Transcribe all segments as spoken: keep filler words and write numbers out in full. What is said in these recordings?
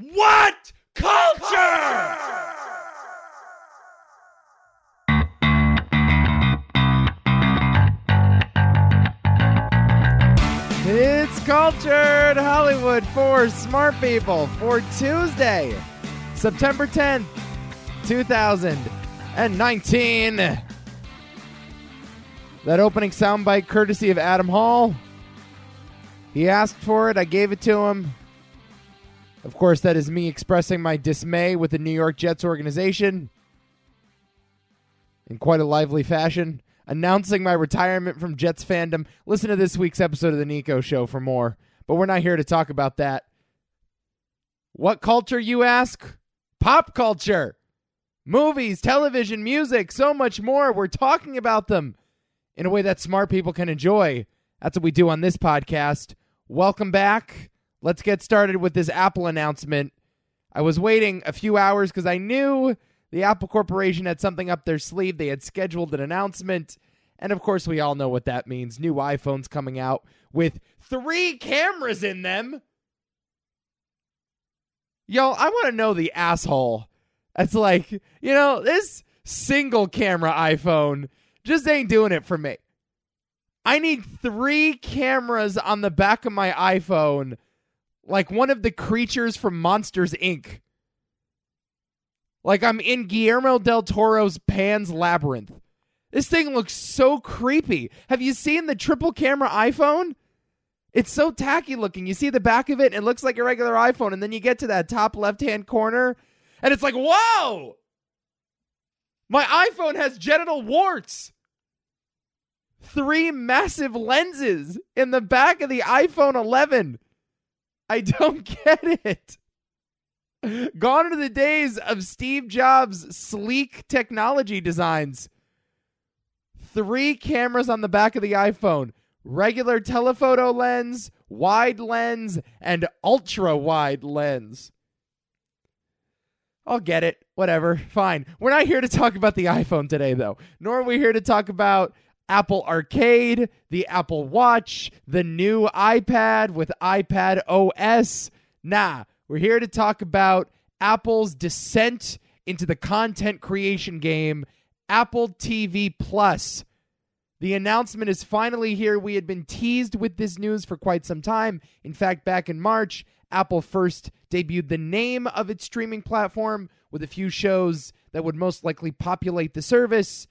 What culture? culture! It's Cultured Hollywood for Smart People for Tuesday, September tenth, two thousand nineteen. That opening soundbite courtesy of Adam Hall. He asked for it. I gave it to him. Of course, that is me expressing my dismay with the New York Jets organization in quite a lively fashion, announcing my retirement from Jets fandom. Listen to this week's episode of The Nico Show for more, but we're not here to talk about that. What culture, you ask? Pop culture. Movies, television, music, so much more. We're talking about them in a way that smart people can enjoy. That's what we do on this podcast. Welcome back. Let's get started with this Apple announcement. I was waiting a few hours because I knew the Apple Corporation had something up their sleeve. They had scheduled an announcement. And of course, we all know what that means. New iPhones coming out with three cameras in them. Y'all, I want to know the asshole that's like, you know, this single camera iPhone just ain't doing it for me. I need three cameras on the back of my iPhone, like one of the creatures from Monsters, Incorporated. Like I'm in Guillermo del Toro's Pan's Labyrinth. This thing looks so creepy. Have you seen the triple camera iPhone? It's so tacky looking. You see the back of it, and it looks like a regular iPhone, and then you get to that top left-hand corner, and it's like, whoa! My iPhone has genital warts! Three massive lenses in the back of the iPhone eleven. I don't get it. Gone are the days of Steve Jobs' sleek technology designs. Three cameras on the back of the iPhone. Regular telephoto lens, wide lens, and ultra-wide lens. I'll get it. Whatever. Fine. We're not here to talk about the iPhone today, though. Nor are we here to talk about Apple Arcade, the Apple Watch, the new iPad with iPad O S. Nah, we're here to talk about Apple's descent into the content creation game, Apple T V plus. The announcement is finally here. We had been teased with this news for quite some time. In fact, back in March, Apple first debuted the name of its streaming platform with a few shows that would most likely populate the service.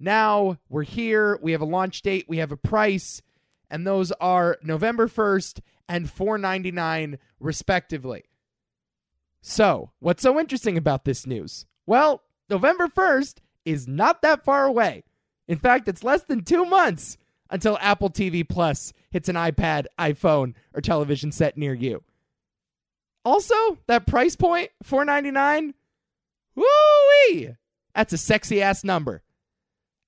Now we're here, we have a launch date, we have a price, and those are November first and four dollars and ninety-nine cents respectively. So, what's so interesting about this news? Well, November first is not that far away. In fact, it's less than two months until Apple T V Plus hits an iPad, iPhone, or television set near you. Also, that price point, four dollars and ninety-nine cents, woo-wee! That's a sexy-ass number.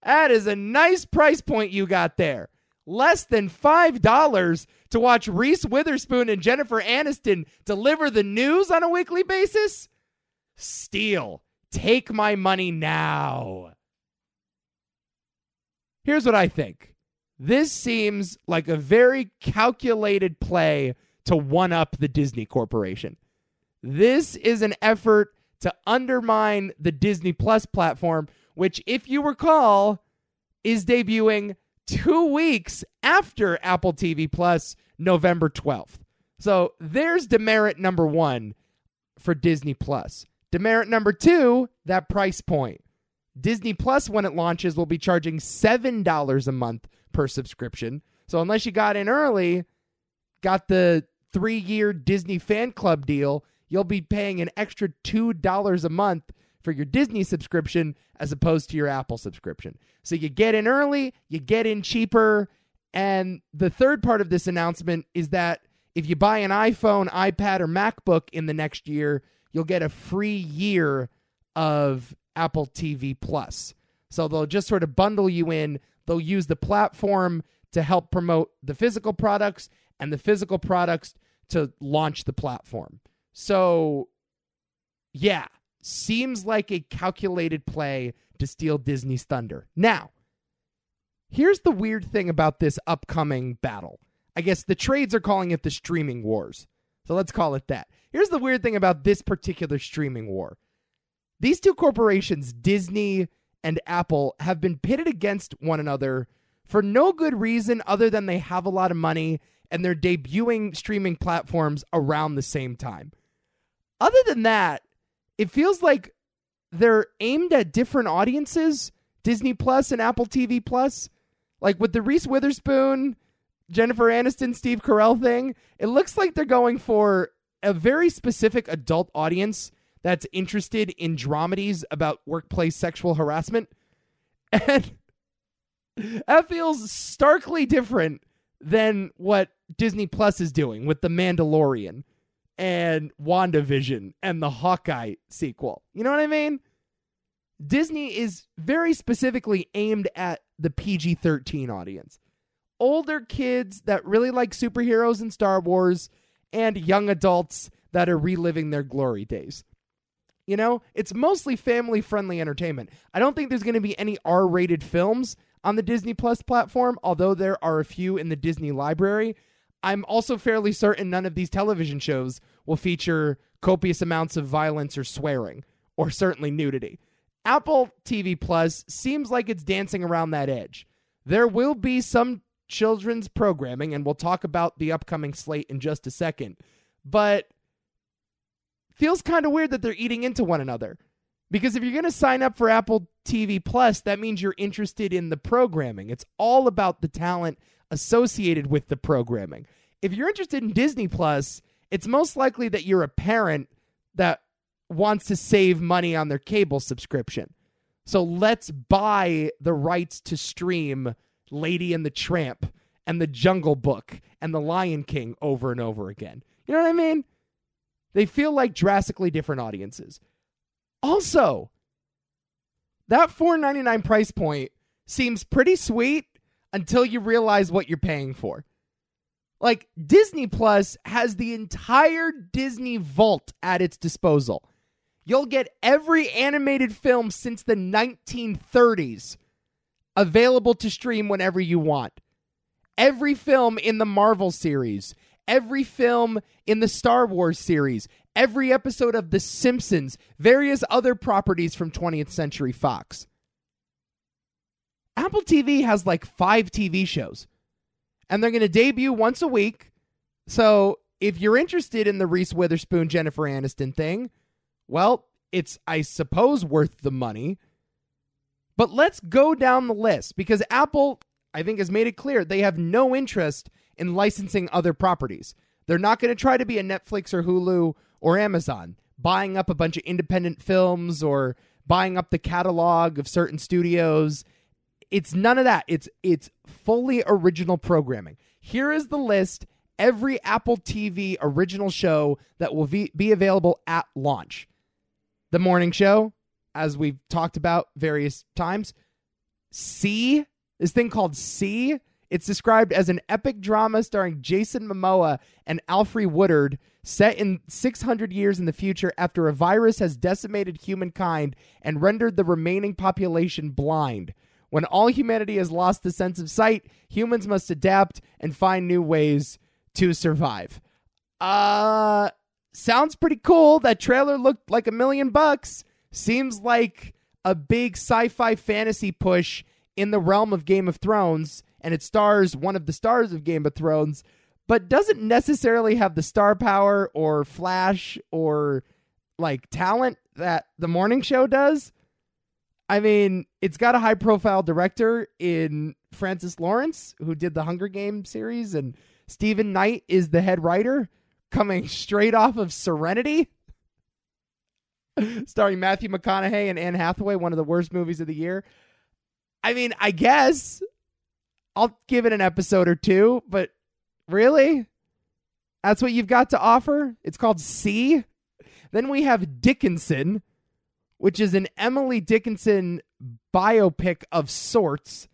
That is a nice price point you got there. Less than five dollars to watch Reese Witherspoon and Jennifer Aniston deliver the news on a weekly basis? Steal. Take my money now. Here's what I think. This seems like a very calculated play to one-up the Disney Corporation. This is an effort to undermine the Disney Plus platform, which, if you recall, is debuting two weeks after Apple T V Plus, November twelfth. So there's demerit number one for Disney Plus. Demerit number two, that price point. Disney Plus, when it launches, will be charging seven dollars a month per subscription. So unless you got in early, got the three-year Disney fan club deal, you'll be paying an extra two dollars a month for your Disney subscription as opposed to your Apple subscription. So you get in early, you get in cheaper, and the third part of this announcement is that if you buy an iPhone, iPad, or MacBook in the next year, you'll get a free year of Apple T V Plus. So they'll just sort of bundle you in. They'll use the platform to help promote the physical products and the physical products to launch the platform. So, yeah. Seems like a calculated play to steal Disney's thunder. Now, here's the weird thing about this upcoming battle. I guess the trades are calling it the streaming wars. So let's call it that. Here's the weird thing about this particular streaming war. These two corporations, Disney and Apple, have been pitted against one another for no good reason other than they have a lot of money and they're debuting streaming platforms around the same time. Other than that, it feels like they're aimed at different audiences, Disney Plus and Apple T V Plus. Like with the Reese Witherspoon, Jennifer Aniston, Steve Carell thing, it looks like they're going for a very specific adult audience that's interested in dramedies about workplace sexual harassment. And that feels starkly different than what Disney Plus is doing with The Mandalorian and WandaVision and the Hawkeye sequel. You know what I mean? Disney is very specifically aimed at the P G thirteen audience. Older kids that really like superheroes and Star Wars, and young adults that are reliving their glory days. You know, it's mostly family-friendly entertainment. I don't think there's going to be any R-rated films on the Disney Plus platform, although there are a few in the Disney library. I'm also fairly certain none of these television shows will feature copious amounts of violence or swearing, or certainly nudity. Apple T V Plus seems like it's dancing around that edge. There will be some children's programming, and we'll talk about the upcoming slate in just a second, but feels kind of weird that they're eating into one another. Because if you're going to sign up for Apple T V Plus, that means you're interested in the programming. It's all about the talent associated with the programming. If you're interested in Disney Plus, it's most likely that you're a parent that wants to save money on their cable subscription. So let's buy the rights to stream Lady and the Tramp and The Jungle Book and The Lion King over and over again. You know what I mean? They feel like drastically different audiences. Also, that four ninety-nine price point seems pretty sweet until you realize what you're paying for. Like, Disney Plus has the entire Disney vault at its disposal. You'll get every animated film since the nineteen thirties available to stream whenever you want. Every film in the Marvel series, every film in the Star Wars series, every episode of The Simpsons, various other properties from twentieth Century Fox. Apple T V has like five T V shows, and they're going to debut once a week. So if you're interested in the Reese Witherspoon, Jennifer Aniston thing, well, it's, I suppose, worth the money. But let's go down the list, because Apple, I think, has made it clear they have no interest in licensing other properties. They're not going to try to be a Netflix or Hulu or Amazon, buying up a bunch of independent films or buying up the catalog of certain studios. It's none of that. It's it's fully original programming. Here is the list. Every Apple T V original show that will be, be available at launch. The Morning Show, as we've talked about various times. See, this thing called See. It's described as an epic drama starring Jason Momoa and Alfre Woodard, set in six hundred years in the future after a virus has decimated humankind and rendered the remaining population blind. When all humanity has lost the sense of sight, humans must adapt and find new ways to survive. Uh, sounds pretty cool. That trailer looked like a million bucks. Seems like a big sci-fi fantasy push in the realm of Game of Thrones, and it stars one of the stars of Game of Thrones, but doesn't necessarily have the star power or flash or, like, talent that The Morning Show does. I mean, it's got a high-profile director in Francis Lawrence, who did the Hunger Games series, and Stephen Knight is the head writer, coming straight off of Serenity, starring Matthew McConaughey and Anne Hathaway, one of the worst movies of the year. I mean, I guess I'll give it an episode or two, but really? That's what you've got to offer? It's called See? Then we have Dickinson, which is an Emily Dickinson biopic of sorts.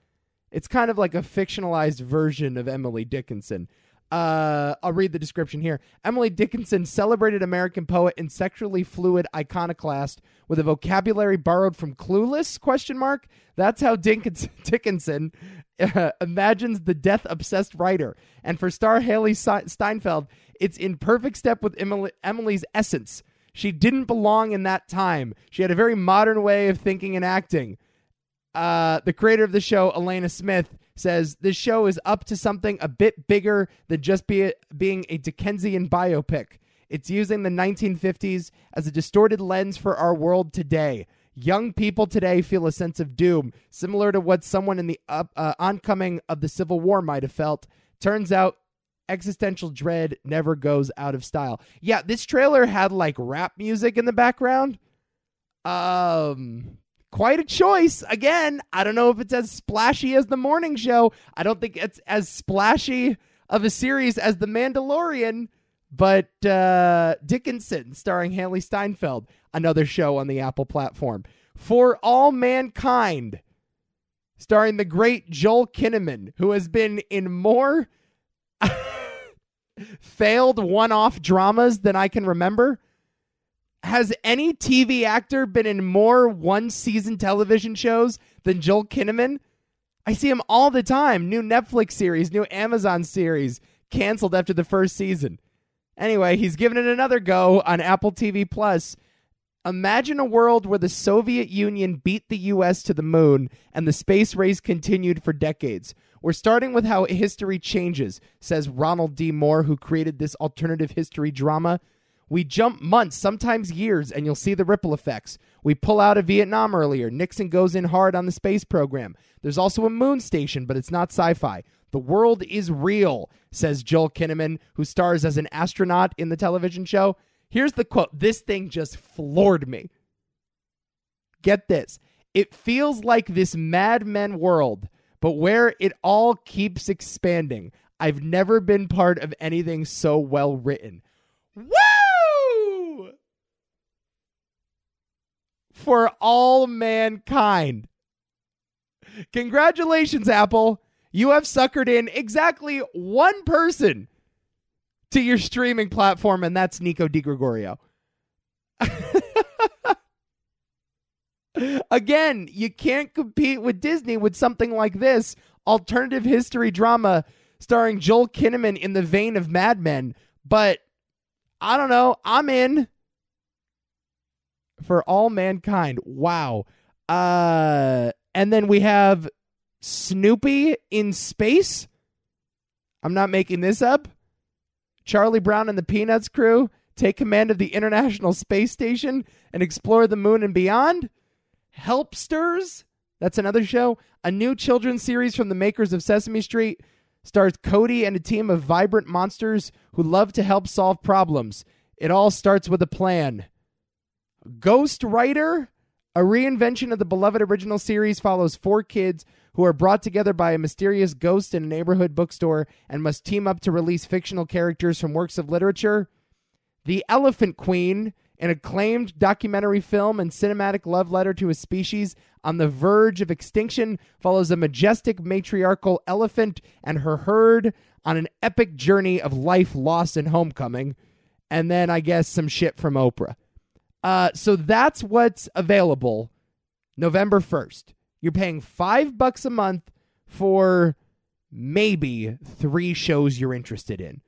It's kind of like a fictionalized version of Emily Dickinson. Uh, I'll read the description here. Emily Dickinson, celebrated American poet and sexually fluid iconoclast with a vocabulary borrowed from Clueless, question mark. That's how Dickinson, Dickinson uh, imagines the death-obsessed writer. And for star Hailee Steinfeld, It's in perfect step with Emily, Emily's essence. She didn't belong in that time. She had a very modern way of thinking and acting. Uh, the creator of the show, Elena Smith, says, this show is up to something a bit bigger than just be a, being a Dickensian biopic. It's using the nineteen fifties as a distorted lens for our world today. Young people today feel a sense of doom, similar to what someone in the up, uh, oncoming of the Civil War might have felt. Turns out, existential dread never goes out of style. Yeah, this trailer had like rap music in the background. Um, quite a choice. Again, I don't know if it's as splashy as The Morning Show. I don't think it's as splashy of a series as The Mandalorian, but uh, Dickinson, starring Hailee Steinfeld, another show on the Apple platform. For All Mankind, starring the great Joel Kinnaman, who has been in more failed one-off dramas than I can remember. Has any T V actor been in more one-season television shows than Joel Kinnaman? I see him all the time. New Netflix series, new Amazon series, canceled after the first season. Anyway, he's given it another go on Apple T V+. Imagine a world where the Soviet Union beat the U S to the moon and the space race continued for decades. We're starting with how history changes, says Ronald D. Moore, who created this alternative history drama. We jump months, sometimes years, and you'll see the ripple effects. We pull out of Vietnam earlier. Nixon goes in hard on the space program. There's also a moon station, but it's not sci-fi. The world is real, says Joel Kinnaman, who stars as an astronaut in the television show. Here's the quote. This thing just floored me. Get this. It feels like this Mad Men world, but where it all keeps expanding. I've never been part of anything so well written. Woo! For All Mankind. Congratulations, Apple. You have suckered in exactly one person to your streaming platform, and that's Nico DiGregorio. Again, you can't compete with Disney with something like this alternative history drama starring Joel Kinnaman in the vein of Mad Men, but I don't know. I'm in. For All Mankind. Wow. Uh, and then we have Snoopy in Space. I'm not making this up. Charlie Brown and the Peanuts crew take command of the International Space Station and explore the moon and beyond. Helpsters. That's another show. A new children's series from the makers of Sesame Street stars Cody and a team of vibrant monsters who love to help solve problems. It all starts with a plan. Ghost Rider, a reinvention of the beloved original series, follows four kids who are brought together by a mysterious ghost in a neighborhood bookstore and must team up to release fictional characters from works of literature. The Elephant Queen, an acclaimed documentary film and cinematic love letter to a species on the verge of extinction, follows a majestic matriarchal elephant and her herd on an epic journey of life, loss, and homecoming. And then, I guess, some shit from Oprah. Uh, so that's what's available November first. You're paying five bucks a month for maybe three shows you're interested in.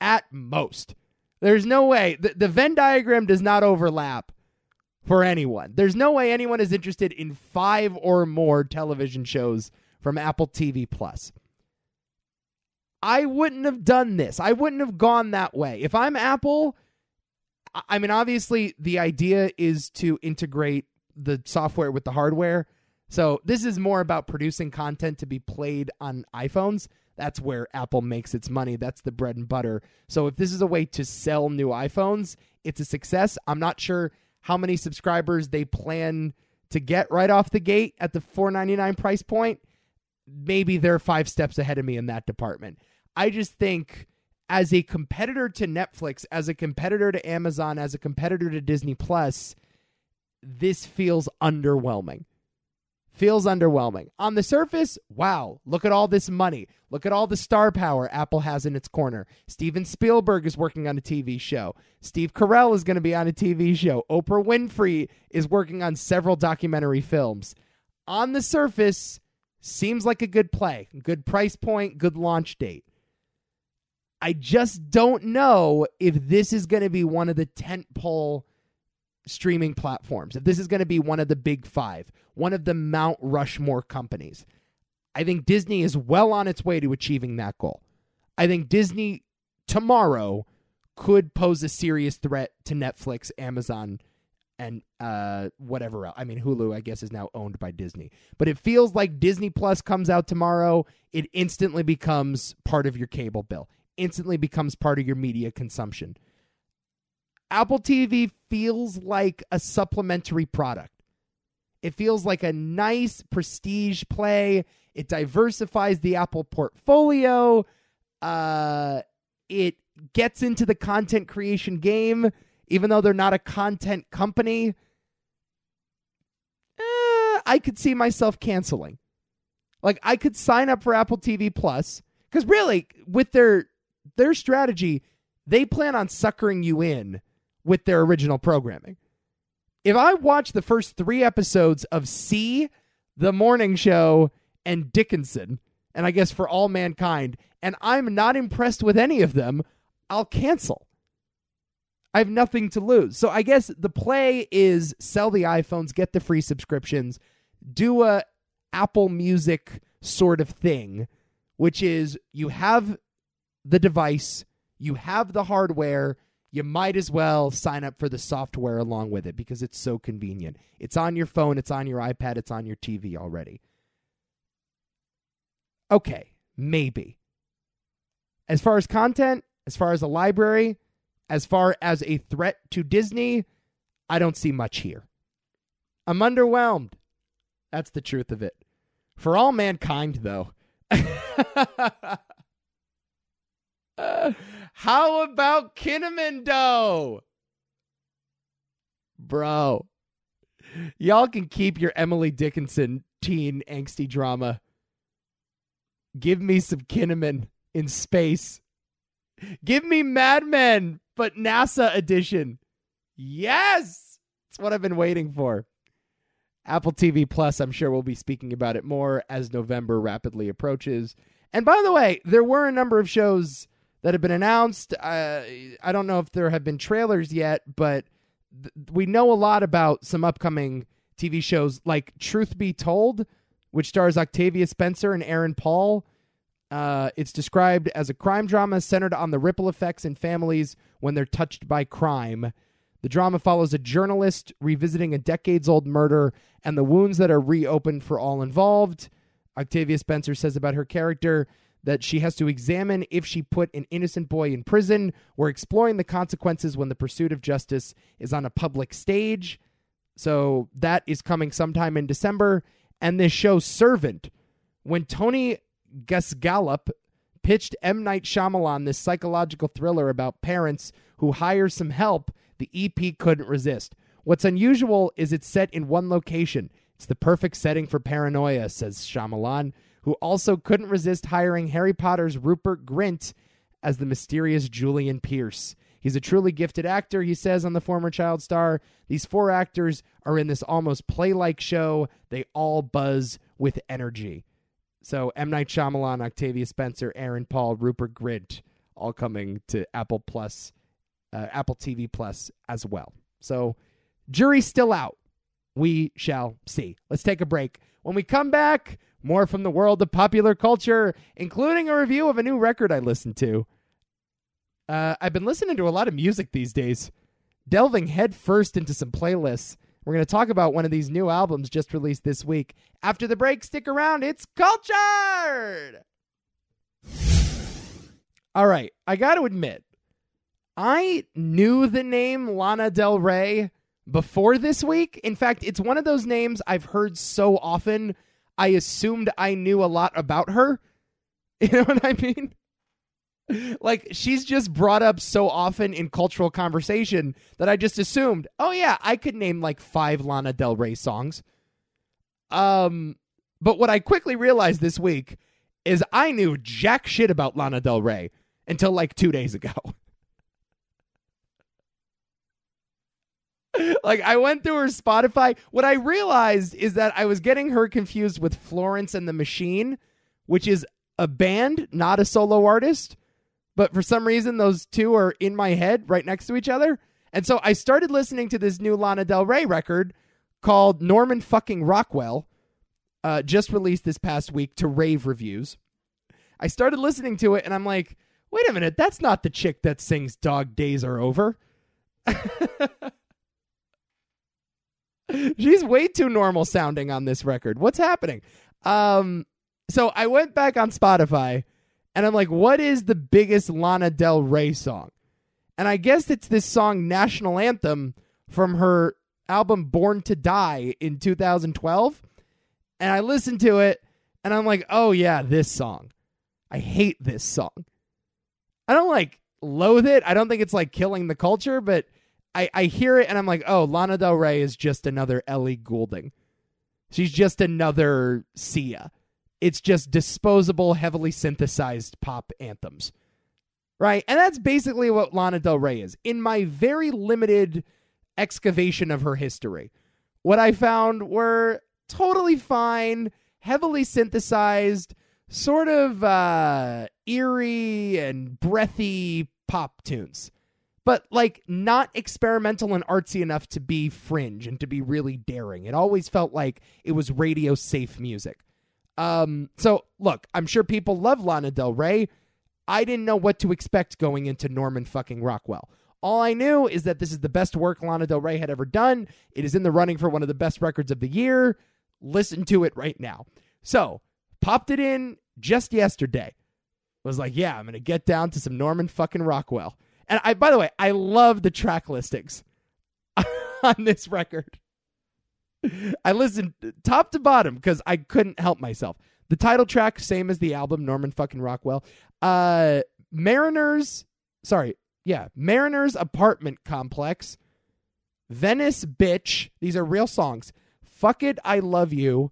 At most. There's no way. The, the Venn diagram does not overlap for anyone. There's no way anyone is interested in five or more television shows from Apple T V+. I wouldn't have done this. I wouldn't have gone that way. If I'm Apple, I mean, obviously, the idea is to integrate the software with the hardware. So this is more about producing content to be played on iPhones. That's where Apple makes its money. That's the bread and butter. So if this is a way to sell new iPhones, it's a success. I'm not sure how many subscribers they plan to get right off the gate at the four ninety-nine price point. Maybe they're five steps ahead of me in that department. I just think as a competitor to Netflix, as a competitor to Amazon, as a competitor to Disney Plus, this feels underwhelming. Feels underwhelming. On the surface, wow, look at all this money. Look at all the star power Apple has in its corner. Steven Spielberg is working on a T V show. Steve Carell is going to be on a T V show. Oprah Winfrey is working on several documentary films. On the surface, seems like a good play. Good price point, good launch date. I just don't know if this is going to be one of the tentpole streaming platforms, if this is going to be one of the big five, one of the Mount Rushmore companies. I think Disney is well on its way to achieving that goal. I think Disney tomorrow could pose a serious threat to Netflix, Amazon, and uh, whatever else. I mean, Hulu, I guess, is now owned by Disney. But it feels like Disney Plus comes out tomorrow, it instantly becomes part of your cable bill, instantly becomes part of your media consumption. Apple T V feels like a supplementary product. It feels like a nice prestige play. It diversifies the Apple portfolio. Uh, it gets into the content creation game, even though they're not a content company. Eh, I could see myself canceling. Like, I could sign up for Apple T V Plus, because really, with their their strategy, they plan on suckering you in with their original programming. If I watch the first three episodes of See, The Morning Show, and Dickinson, and I guess For All Mankind, and I'm not impressed with any of them, I'll cancel. I have nothing to lose. So I guess the play is sell the iPhones, get the free subscriptions, do a Apple Music sort of thing, which is you have the device, you have the hardware, you might as well sign up for the software along with it because it's so convenient. It's on your phone, it's on your iPad, it's on your T V already. Okay, maybe. As far as content, as far as a library, as far as a threat to Disney, I don't see much here. I'm underwhelmed. That's the truth of it. For All Mankind, though. uh, how about Kinnaman, though? Bro. Y'all can keep your Emily Dickinson teen angsty drama. Give me some Kinnaman in space. Give me Mad Men, but NASA edition. Yes! It's what I've been waiting for. Apple T V Plus, I'm sure we'll be speaking about it more as November rapidly approaches. And by the way, there were a number of shows that have been announced. Uh, I don't know if there have been trailers yet, but th- we know a lot about some upcoming T V shows like Truth Be Told, which stars Octavia Spencer and Aaron Paul. Uh, it's described as a crime drama centered on the ripple effects in families when they're touched by crime. The drama follows a journalist revisiting a decades-old murder and the wounds that are reopened for all involved. Octavia Spencer says about her character that she has to examine if she put an innocent boy in prison or exploring the consequences when the pursuit of justice is on a public stage. So that is coming sometime in December. And this show, Servant, when Tony Gusgallop pitched M. Night Shyamalan this psychological thriller about parents who hire some help, the E P couldn't resist. What's unusual is it's set in one location. It's the perfect setting for paranoia, says Shyamalan, who also couldn't resist hiring Harry Potter's Rupert Grint as the mysterious Julian Pierce. He's a truly gifted actor, he says on the former child star. These four actors are in this almost play-like show. They all buzz with energy. So M. Night Shyamalan, Octavia Spencer, Aaron Paul, Rupert Grint, all coming to Apple Plus, uh, Apple T V Plus as well. So jury's still out. We shall see. Let's take a break. When we come back, more from the world of popular culture, including a review of a new record I listened to. Uh, I've been listening to a lot of music these days, delving headfirst into some playlists. We're going to talk about one of these new albums just released this week. After the break, stick around. It's Cultured! All right. I got to admit, I knew the name Lana Del Rey before this week. In fact, it's one of those names I've heard so often, I assumed I knew a lot about her. You know what I mean? Like, she's just brought up so often in cultural conversation that I just assumed, oh, yeah, I could name like five Lana Del Rey songs. Um, but what I quickly realized this week is I knew jack shit about Lana Del Rey until like two days ago. Like, I went through her Spotify. What I realized is that I was getting her confused with Florence and the Machine, which is a band, not a solo artist. but for some reason those two are in my head right next to each other. And so I started listening to this new Lana Del Rey record called Norman Fucking Rockwell, uh, just released this past week to rave reviews. I started listening to it and I'm like, wait a minute, that's not the chick that sings Dog Days Are Over. She's way too normal sounding on this record. What's happening? Um, so I went back on Spotify and I'm like, what is the biggest Lana Del Rey song? And I guess it's this song National Anthem from her album Born to Die in two thousand twelve. And I listened to it and I'm like, oh yeah, this song. I hate this song. I don't like loathe it. I don't think it's like killing the culture, but I, I hear it and I'm like, oh, Lana Del Rey is just another Ellie Goulding. She's just another Sia. It's just disposable, heavily synthesized pop anthems. Right? And that's basically what Lana Del Rey is. In my very limited excavation of her history, what I found were totally fine, heavily synthesized, sort of uh, eerie and breathy pop tunes, but like not experimental and artsy enough to be fringe and to be really daring. It always felt like it was radio safe music. Um, so look, I'm sure people love Lana Del Rey. I didn't know what to expect going into Norman Fucking Rockwell. All I knew is that this is the best work Lana Del Rey had ever done. It is in the running for one of the best records of the year. Listen to it right now. So popped it in just yesterday. Was like, yeah, I'm going to get down to some Norman Fucking Rockwell. And I, by the way, I love the track listings on this record. I listened top to bottom because I couldn't help myself. The title track, same as the album, Norman Fucking Rockwell. Uh, Mariners, sorry, yeah, Mariners Apartment Complex, Venice Bitch, these are real songs, Fuck It, I Love You,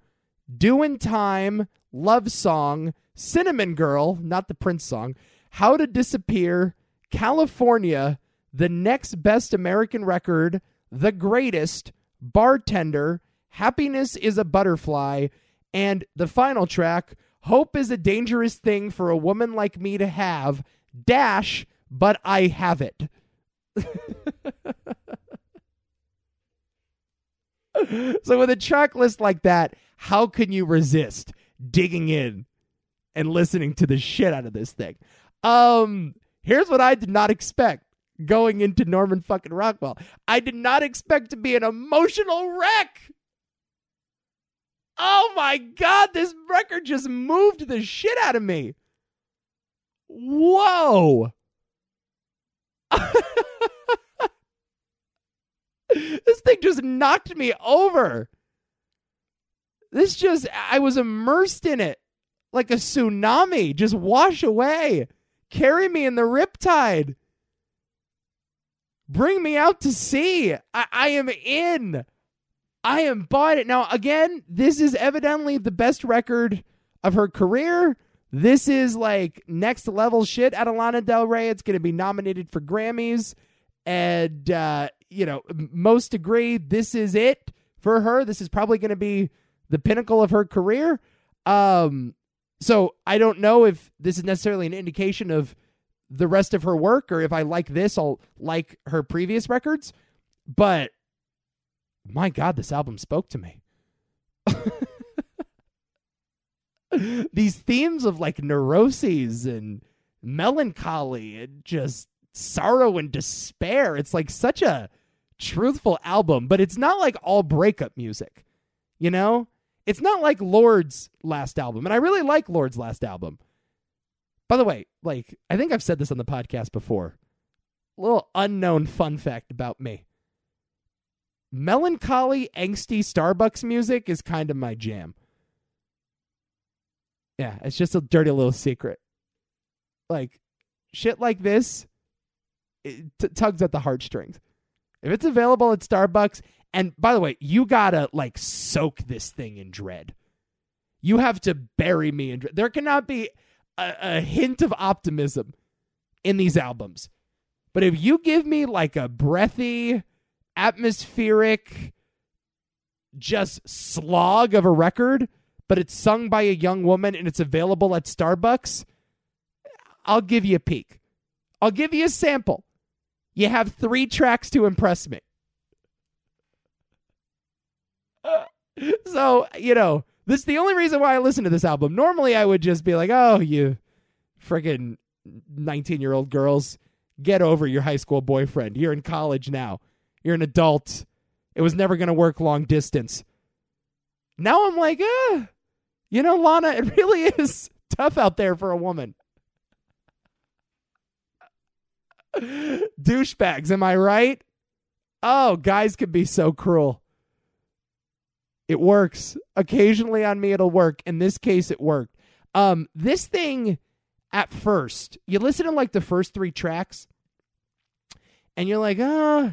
Doin' Time, Love Song, Cinnamon Girl, not the Prince song, How to Disappear, California, The Next Best American Record, The Greatest, Bartender, Happiness is a Butterfly, and the final track, Hope is a Dangerous Thing for a Woman Like Me to Have, dash, But I Have It. So with a track list like that, how can you resist digging in and listening to the shit out of this thing? Um, here's what I did not expect going into Norman Fucking Rockwell. I did not expect to be an emotional wreck. Oh my God, this record just moved the shit out of me. Whoa. This thing just knocked me over. This just, I was immersed in it like a tsunami. Just wash away. Carry me in the riptide. Bring me out to sea. I, I am in. I am bought it. Now, again, this is evidently the best record of her career. This is like next level shit out of Lana Del Rey. It's going to be nominated for Grammys. And, uh, you know, most agree this is it for her. This is probably going to be the pinnacle of her career. Um, so I don't know if this is necessarily an indication of the rest of her work or if I like this, I'll like her previous records. But my God, this album spoke to me. These themes of like neuroses and melancholy and just sorrow and despair. It's like such a truthful album, but it's not like all breakup music, you know? It's not like Lord's last album. And I really like Lord's last album. By the way, like, I think I've said this on the podcast before. A little unknown fun fact about me. Melancholy, angsty Starbucks music is kind of my jam. Yeah, it's just a dirty little secret. Like, shit like this, it t- tugs at the heartstrings. If it's available at Starbucks, and by the way, you gotta, like, soak this thing in dread. You have to bury me in dread. There cannot be a, a hint of optimism in these albums. But if you give me, like, a breathy, atmospheric just slog of a record, but it's sung by a young woman and it's available at Starbucks, I'll give you a peek. I'll give you a sample. You have three tracks to impress me. So, you know, this is the only reason why I listen to this album. Normally, I would just be like, oh, you friggin' nineteen-year-old girls, get over your high school boyfriend. You're in college now. You're an adult. It was never going to work long distance. Now I'm like, eh, you know, Lana, it really is tough out there for a woman. Douchebags, am I right? Oh, guys can be so cruel. It works. Occasionally on me, it'll work. In this case, it worked. Um, this thing, at first, you listen to like the first three tracks and you're like, ah, uh,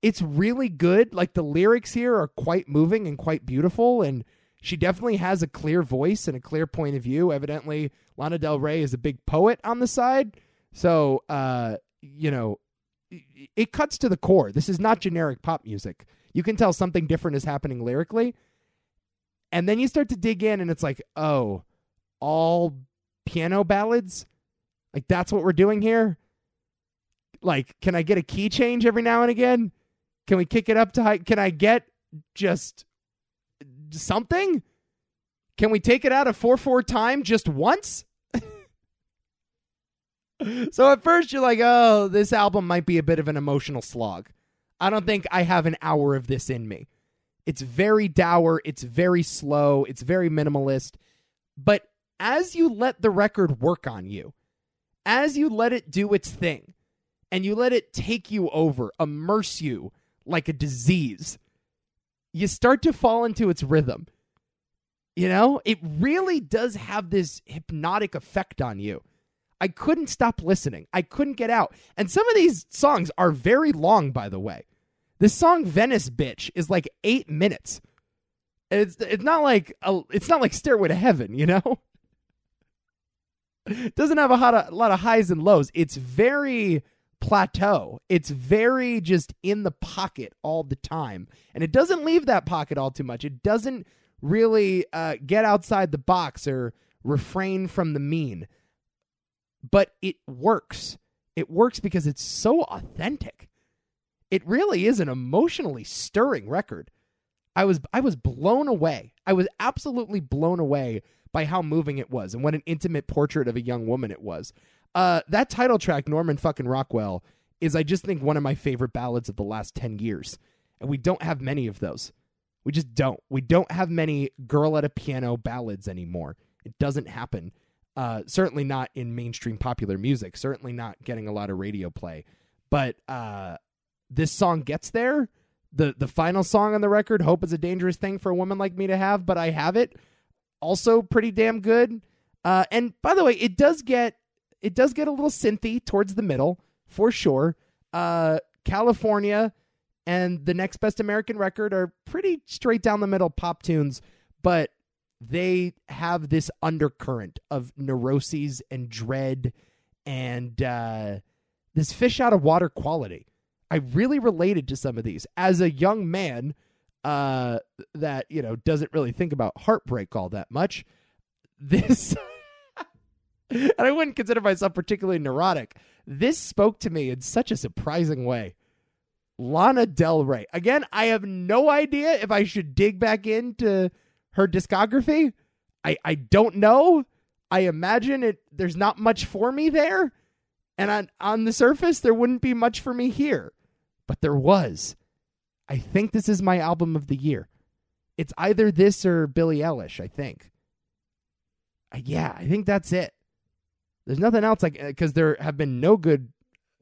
it's really good. Like the lyrics here are quite moving and quite beautiful. And she definitely has a clear voice and a clear point of view. Evidently, Lana Del Rey is a big poet on the side. So, uh, you know, it cuts to the core. This is not generic pop music. You can tell something different is happening lyrically. And then you start to dig in and it's like, oh, all piano ballads? Like, that's what we're doing here? Like, can I get a key change every now and again? Can we kick it up to high? Can I get just something? Can we take it out of four four time just once? So at first you're like, oh, this album might be a bit of an emotional slog. I don't think I have an hour of this in me. It's very dour. It's very slow. It's very minimalist. But as you let the record work on you, as you let it do its thing, and you let it take you over, immerse you like a disease, you start to fall into its rhythm. You know, it really does have this hypnotic effect on you. I couldn't stop listening. I couldn't get out. And some of these songs are very long, by the way. This song "Venice Bitch" is like eight minutes. It's it's not like a, it's not like "Stairway to Heaven," you know. It doesn't have a, hot, a lot of highs and lows. It's very plateau. It's very just in the pocket all the time, and it doesn't leave that pocket all too much. It doesn't really uh, get outside the box or refrain from the mean. But it works. It works because it's so authentic. It really is an emotionally stirring record. I was I was blown away. I was absolutely blown away by how moving it was and what an intimate portrait of a young woman it was. Uh, that title track, Norman Fucking Rockwell, is, I just think, one of my favorite ballads of the last ten years. And we don't have many of those. We just don't. We don't have many girl at a piano ballads anymore. It doesn't happen. Uh, certainly not in mainstream popular music, certainly not getting a lot of radio play, but uh, this song gets there. The the final song on the record, Hope is a Dangerous Thing for a Woman Like Me to Have, but I Have It, also pretty damn good. Uh, and by the way, it does get it does get a little synthy towards the middle, for sure. Uh, California and The Next Best American Record are pretty straight down the middle pop tunes, but they have this undercurrent of neuroses and dread and uh, this fish out of water quality. I really related to some of these as a young man uh, that, you know, doesn't really think about heartbreak all that much. This, and I wouldn't consider myself particularly neurotic. This spoke to me in such a surprising way. Lana Del Rey. Again, I have no idea if I should dig back into her discography. I, I don't know. I imagine it. There's not much for me there. And on, on the surface, there wouldn't be much for me here. But there was. I think this is my album of the year. It's either this or Billie Eilish, I think. Uh, yeah, I think that's it. There's nothing else. Like, because there have been no good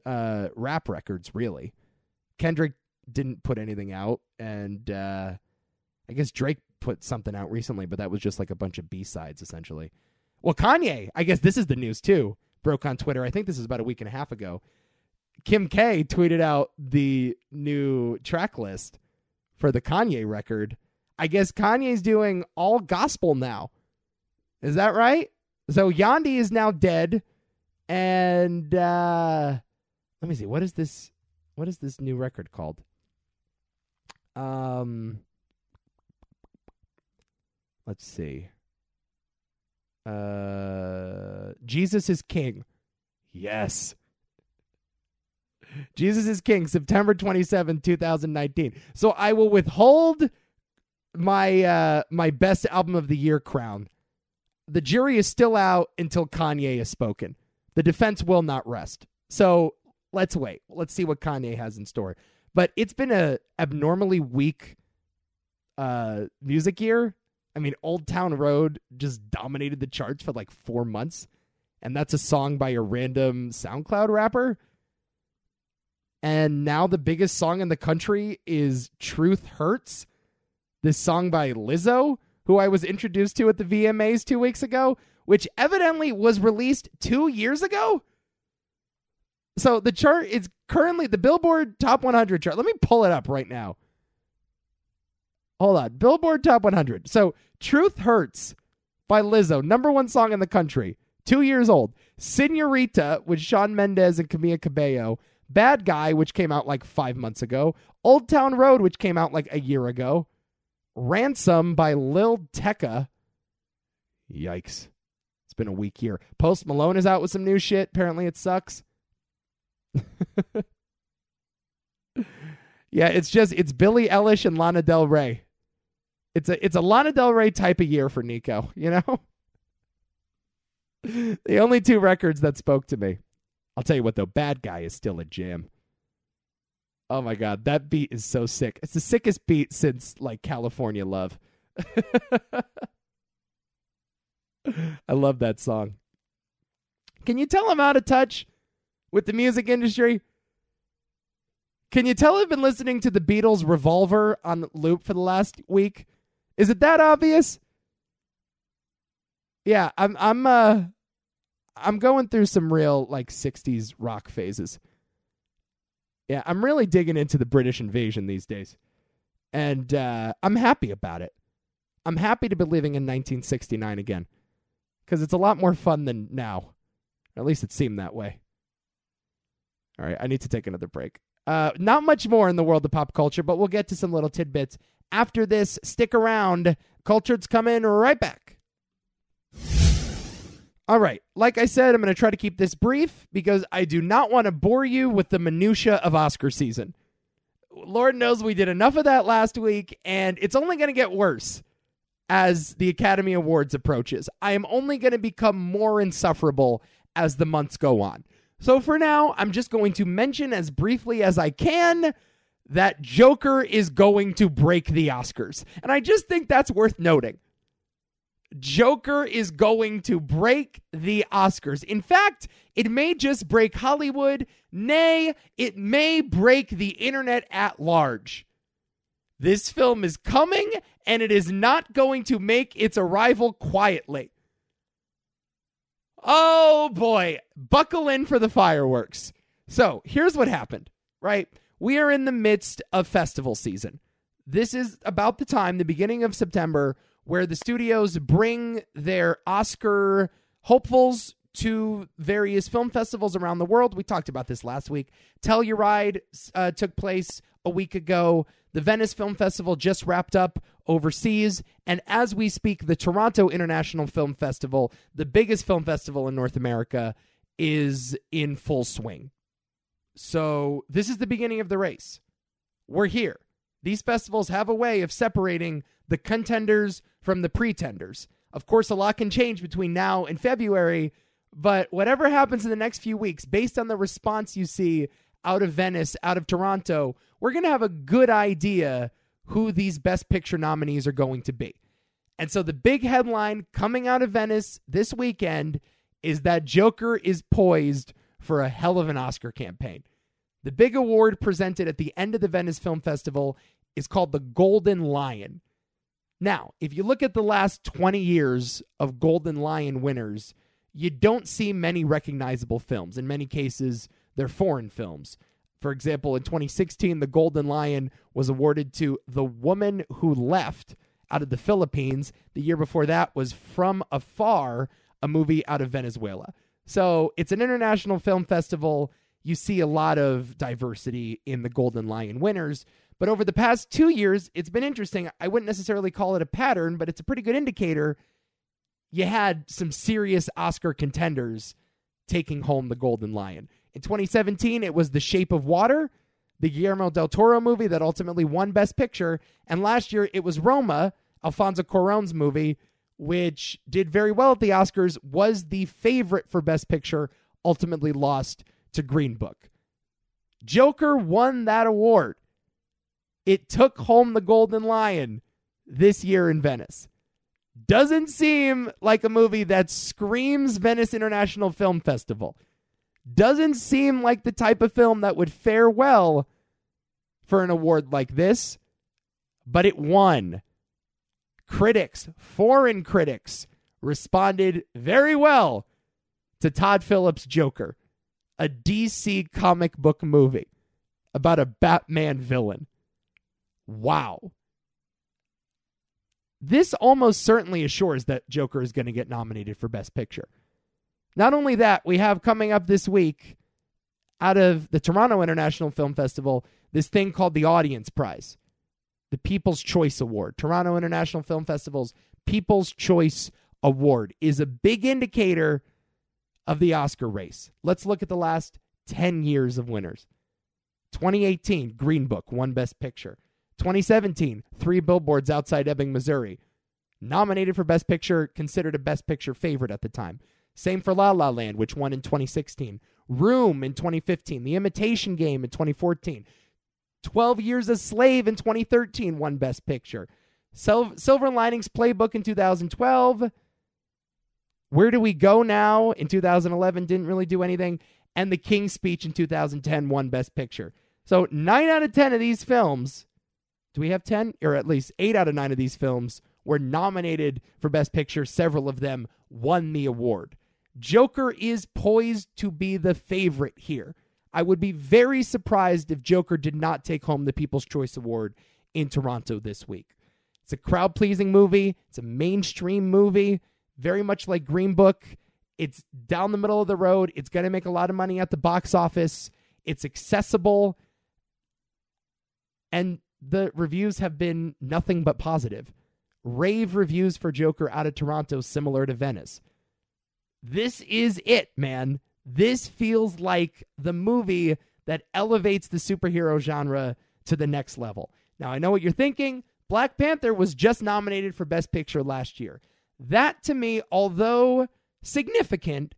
uh, rap records, really. Kendrick didn't put anything out. And uh, I guess Drake put something out recently, but that was just like a bunch of B-sides essentially. Well, Kanye, I guess this is the news too, broke on Twitter. I think this is about a week and a half ago. Kim K tweeted out the new track list for the Kanye record. I guess Kanye's doing all gospel now. Is that right? So Yandhi is now dead. And uh, let me see. What is this? What is this new record called? Um... Let's see. Uh, Jesus is King. Yes. Jesus is King, September twenty-seventh, two thousand nineteen. So I will withhold my uh, my best album of the year crown. The jury is still out until Kanye has spoken. The defense will not rest. So let's wait. Let's see what Kanye has in store. But it's been a abnormally weak uh, music year. I mean, Old Town Road just dominated the charts for like four months. And that's a song by a random SoundCloud rapper. And now the biggest song in the country is Truth Hurts, this song by Lizzo, who I was introduced to at the V M As two weeks ago, which evidently was released two years ago. So the chart is currently the Billboard Top one hundred chart. Let me pull it up right now. Hold on. Billboard Top one hundred. So Truth Hurts by Lizzo, number one song in the country, two years old. Senorita with Shawn Mendes and Camila Cabello. Bad Guy, which came out like five months ago. Old Town Road, which came out like a year ago. Ransom by Lil Tecca. Yikes. It's been a weak year. Post Malone is out with some new shit. Apparently it sucks. Yeah, it's just, it's Billie Eilish and Lana Del Rey. It's a, it's a Lana Del Rey type of year for Nico, you know? The only two records that spoke to me. I'll tell you what, though, Bad Guy is still a jam. Oh, my God. That beat is so sick. It's the sickest beat since, like, California Love. I love that song. Can you tell I'm out of touch with the music industry? Can you tell I've been listening to the Beatles' Revolver on loop for the last week? Is it that obvious? Yeah, I'm I'm uh I'm going through some real like sixties rock phases. Yeah, I'm really digging into the British Invasion these days. And uh, I'm happy about it. I'm happy to be living in nineteen sixty-nine again. Because it's a lot more fun than now. At least it seemed that way. All right, I need to take another break. Uh, not much more in the world of pop culture, but we'll get to some little tidbits after this. Stick around. Cultured's coming right back. All right. Like I said, I'm going to try to keep this brief because I do not want to bore you with the minutia of Oscar season. Lord knows we did enough of that last week, and it's only going to get worse as the Academy Awards approaches. I am only going to become more insufferable as the months go on. So for now, I'm just going to mention as briefly as I can that Joker is going to break the Oscars. And I just think that's worth noting. Joker is going to break the Oscars. In fact, it may just break Hollywood. Nay, it may break the internet at large. This film is coming, and it is not going to make its arrival quietly. Oh, boy. Buckle in for the fireworks. So, here's what happened, right? We are in the midst of festival season. This is about the time, the beginning of September, where the studios bring their Oscar hopefuls to various film festivals around the world. We talked about this last week. Telluride uh, took place a week ago. The Venice Film Festival just wrapped up overseas. And as we speak, the Toronto International Film Festival, the biggest film festival in North America, is in full swing. So this is the beginning of the race. We're here. These festivals have a way of separating the contenders from the pretenders. Of course, a lot can change between now and February, but whatever happens in the next few weeks, based on the response you see out of Venice, out of Toronto, we're going to have a good idea who these Best Picture nominees are going to be. And so the big headline coming out of Venice this weekend is that Joker is poised for a hell of an Oscar campaign. The big award presented at the end of the Venice Film Festival is called the Golden Lion. Now, if you look at the last twenty years of Golden Lion winners, you don't see many recognizable films. In many cases, they're foreign films. For example, in twenty sixteen, the Golden Lion was awarded to The Woman Who Left out of the Philippines. The year before that was From Afar, a movie out of Venezuela. So it's an international film festival. You see a lot of diversity in the Golden Lion winners. But over the past two years, it's been interesting. I wouldn't necessarily call it a pattern, but it's a pretty good indicator. You had some serious Oscar contenders taking home the Golden Lion. In twenty seventeen, it was The Shape of Water, the Guillermo del Toro movie that ultimately won Best Picture. And last year, it was Roma, Alfonso Cuarón's movie, which did very well at the Oscars, was the favorite for Best Picture, ultimately lost to Green Book. Joker won that award. It took home the Golden Lion this year in Venice. Doesn't seem like a movie that screams Venice International Film Festival. Doesn't seem like the type of film that would fare well for an award like this, but it won. Critics, foreign critics, responded very well to Todd Phillips' Joker, a D C comic book movie about a Batman villain. Wow. This almost certainly assures that Joker is going to get nominated for Best Picture. Not only that, we have coming up this week out of the Toronto International Film Festival, this thing called the Audience Prize, the People's Choice Award. Toronto International Film Festival's People's Choice Award is a big indicator of the Oscar race. Let's look at the last ten years of winners. twenty eighteen, Green Book won Best Picture. twenty seventeen, Three Billboards Outside Ebbing, Missouri, nominated for Best Picture, considered a Best Picture favorite at the time. Same for La La Land, which won in twenty sixteen. Room in twenty fifteen. The Imitation Game in twenty fourteen. twelve Years a Slave in twenty thirteen won Best Picture. Sil- Silver Linings Playbook in two thousand twelve. Where Do We Go Now in two thousand eleven didn't really do anything. And The King's Speech in two thousand ten won Best Picture. So nine out of ten of these films... Do we have ten? Or at least eight out of nine of these films were nominated for Best Picture. Several of them won the award. Joker is poised to be the favorite here. I would be very surprised if Joker did not take home the People's Choice Award in Toronto this week. It's a crowd-pleasing movie. It's a mainstream movie, very much like Green Book. It's down the middle of the road. It's going to make a lot of money at the box office. It's accessible. And the reviews have been nothing but positive. Rave reviews for Joker out of Toronto, similar to Venice. This is it, man. This feels like the movie that elevates the superhero genre to the next level. Now, I know what you're thinking. Black Panther was just nominated for Best Picture last year. That, to me, although significant,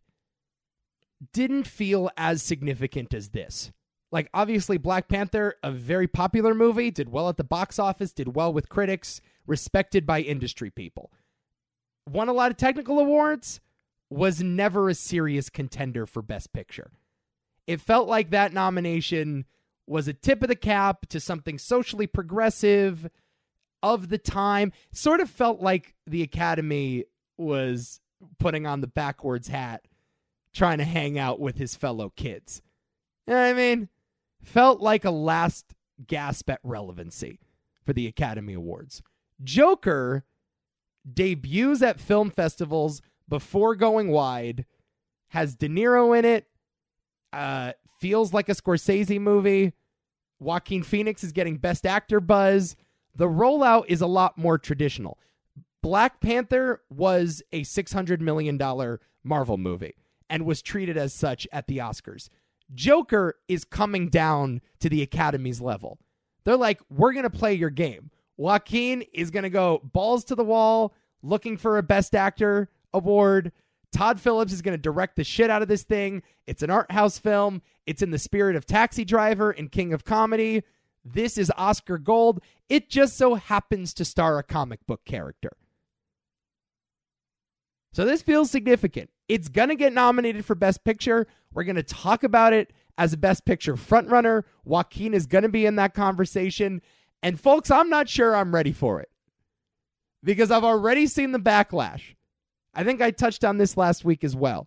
didn't feel as significant as this. Like, obviously, Black Panther, a very popular movie, did well at the box office, did well with critics, respected by industry people. Won a lot of technical awards, was never a serious contender for Best Picture. It felt like that nomination was a tip of the cap to something socially progressive of the time. Sort of felt like the Academy was putting on the backwards hat, trying to hang out with his fellow kids. You know what I mean? Felt like a last gasp at relevancy for the Academy Awards. Joker debuts at film festivals before going wide, has De Niro in it, uh, feels like a Scorsese movie. Joaquin Phoenix is getting Best Actor buzz. The rollout is a lot more traditional. Black Panther was a six hundred million dollars Marvel movie and was treated as such at the Oscars. Joker is coming down to the Academy's level. They're like, we're going to play your game. Joaquin is going to go balls to the wall, looking for a Best Actor award. Todd Phillips is going to direct the shit out of this thing. It's an art house film. It's in the spirit of Taxi Driver and King of Comedy. This is Oscar gold. It just so happens to star a comic book character. So this feels significant. It's going to get nominated for Best Picture. We're going to talk about it as a Best Picture frontrunner. Joaquin is going to be in that conversation. And folks, I'm not sure I'm ready for it because I've already seen the backlash. I think I touched on this last week as well.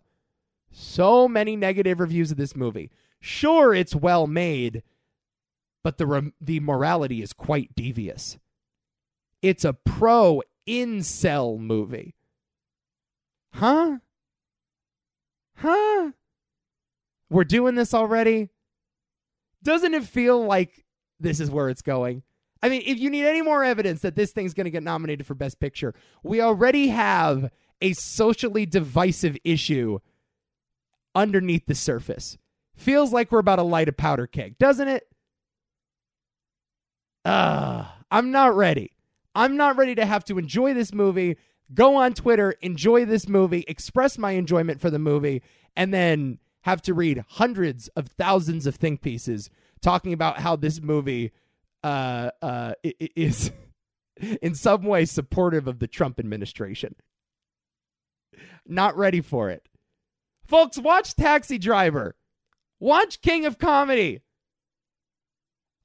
So many negative reviews of this movie. Sure, it's well made, but the re- the morality is quite devious. It's a pro-incel movie. Huh? Huh? We're doing this already? Doesn't it feel like this is where it's going? I mean, if you need any more evidence that this thing's going to get nominated for Best Picture, we already have a socially divisive issue underneath the surface. Feels like we're about to light a powder keg, doesn't it? Ah, uh, I'm not ready. I'm not ready to have to enjoy this movie, go on Twitter, enjoy this movie, express my enjoyment for the movie, and then have to read hundreds of thousands of think pieces talking about how this movie uh, uh, is in some way supportive of the Trump administration. Not ready for it. Folks, watch Taxi Driver. Watch King of Comedy.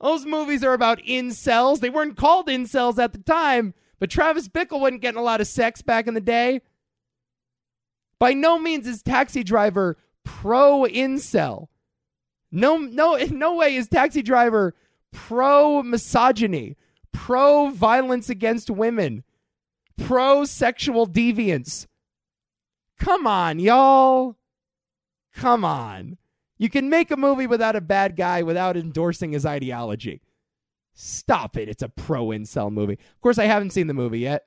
Those movies are about incels. They weren't called incels at the time, but Travis Bickle wasn't getting a lot of sex back in the day. By no means is Taxi Driver pro-incel. No, no, in no way is Taxi Driver pro-misogyny, pro-violence against women, pro-sexual deviance. Come on, y'all. Come on. You can make a movie without a bad guy, without endorsing his ideology. Stop it. It's a pro-incel movie. Of course, I haven't seen the movie yet.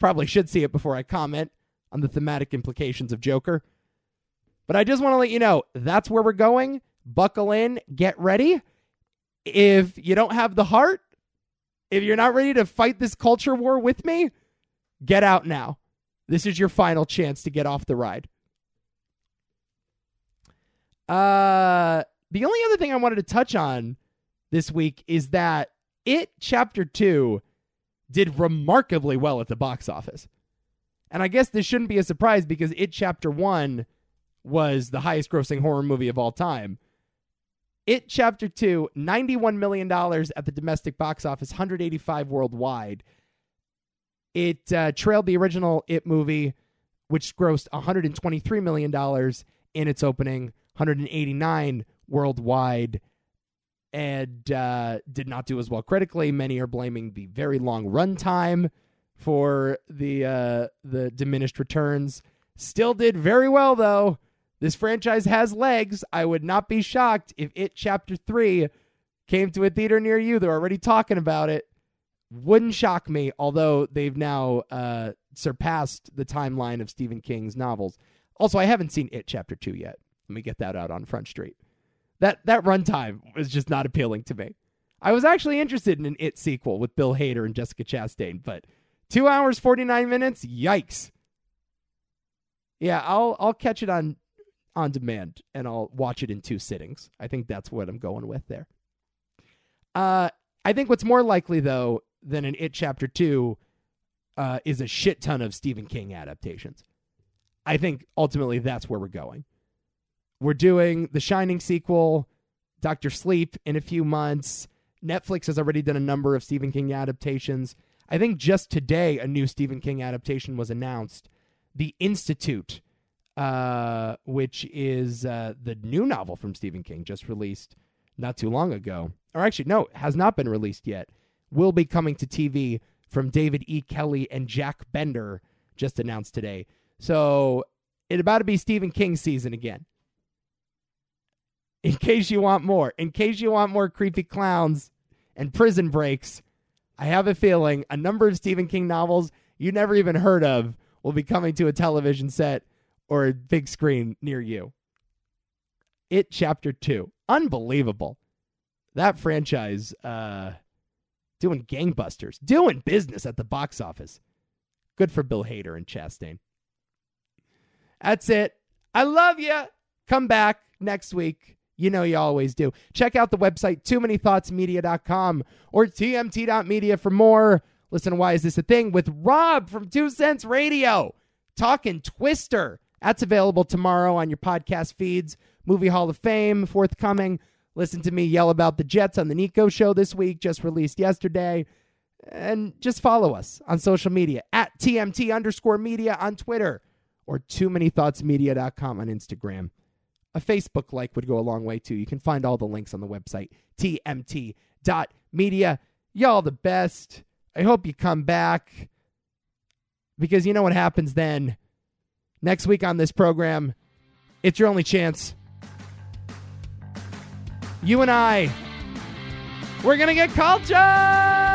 Probably should see it before I comment on the thematic implications of Joker. But I just want to let you know, that's where we're going. Buckle in, get ready. If you don't have the heart, if you're not ready to fight this culture war with me, get out now. This is your final chance to get off the ride. Uh, the only other thing I wanted to touch on this week is that It Chapter two did remarkably well at the box office. And I guess this shouldn't be a surprise because It Chapter one was the highest grossing horror movie of all time. It Chapter two, ninety-one million dollars at the domestic box office, one hundred eighty-five million dollars worldwide. It uh, trailed the original It movie, which grossed one hundred twenty-three million dollars in its opening, one hundred eighty-nine million dollars worldwide, and uh, did not do as well critically. Many are blaming the very long runtime for the uh, the diminished returns. Still did very well, though. This franchise has legs. I would not be shocked if It Chapter three came to a theater near you. They're already talking about it. Wouldn't shock me, although they've now uh, surpassed the timeline of Stephen King's novels. Also, I haven't seen It Chapter two yet. Let me get that out on Front Street. That that runtime was just not appealing to me. I was actually interested in an It sequel with Bill Hader and Jessica Chastain, but two hours, forty-nine minutes? Yikes. Yeah, I'll I'll catch it on on demand, and I'll watch it in two sittings. I think that's what I'm going with there. Uh, I think what's more likely, though, than an It Chapter two uh, is a shit ton of Stephen King adaptations. I think, ultimately, that's where we're going. We're doing The Shining sequel, Doctor Sleep in a few months. Netflix has already done a number of Stephen King adaptations. I think just today, a new Stephen King adaptation was announced. The Institute, uh, which is uh, the new novel from Stephen King, just released not too long ago. Or actually, no, has not been released yet. Will be coming to T V from David E. Kelly and Jack Bender, just announced today. So it about to be Stephen King season again. In case you want more. In case you want more creepy clowns and prison breaks, I have a feeling a number of Stephen King novels you never even heard of will be coming to a television set or a big screen near you. It Chapter two. Unbelievable. That franchise uh, doing gangbusters. Doing business at the box office. Good for Bill Hader and Chastain. That's it. I love you. Come back next week. You know you always do. Check out the website, too many thoughts media dot com or T M T dot media for more. Listen to Why Is This a Thing with Rob from Two Cents Radio. Talking Twister. That's available tomorrow on your podcast feeds. Movie Hall of Fame, forthcoming. Listen to me yell about the Jets on the Nico Show this week, just released yesterday. And just follow us on social media, at T M T underscore media on Twitter, or too many thoughts media dot com on Instagram. A Facebook like would go a long way, too. You can find all the links on the website, T M T dot media. Y'all the best. I hope you come back, because you know what happens then. Next week on this program, it's your only chance. You and I, we're going to get cultured!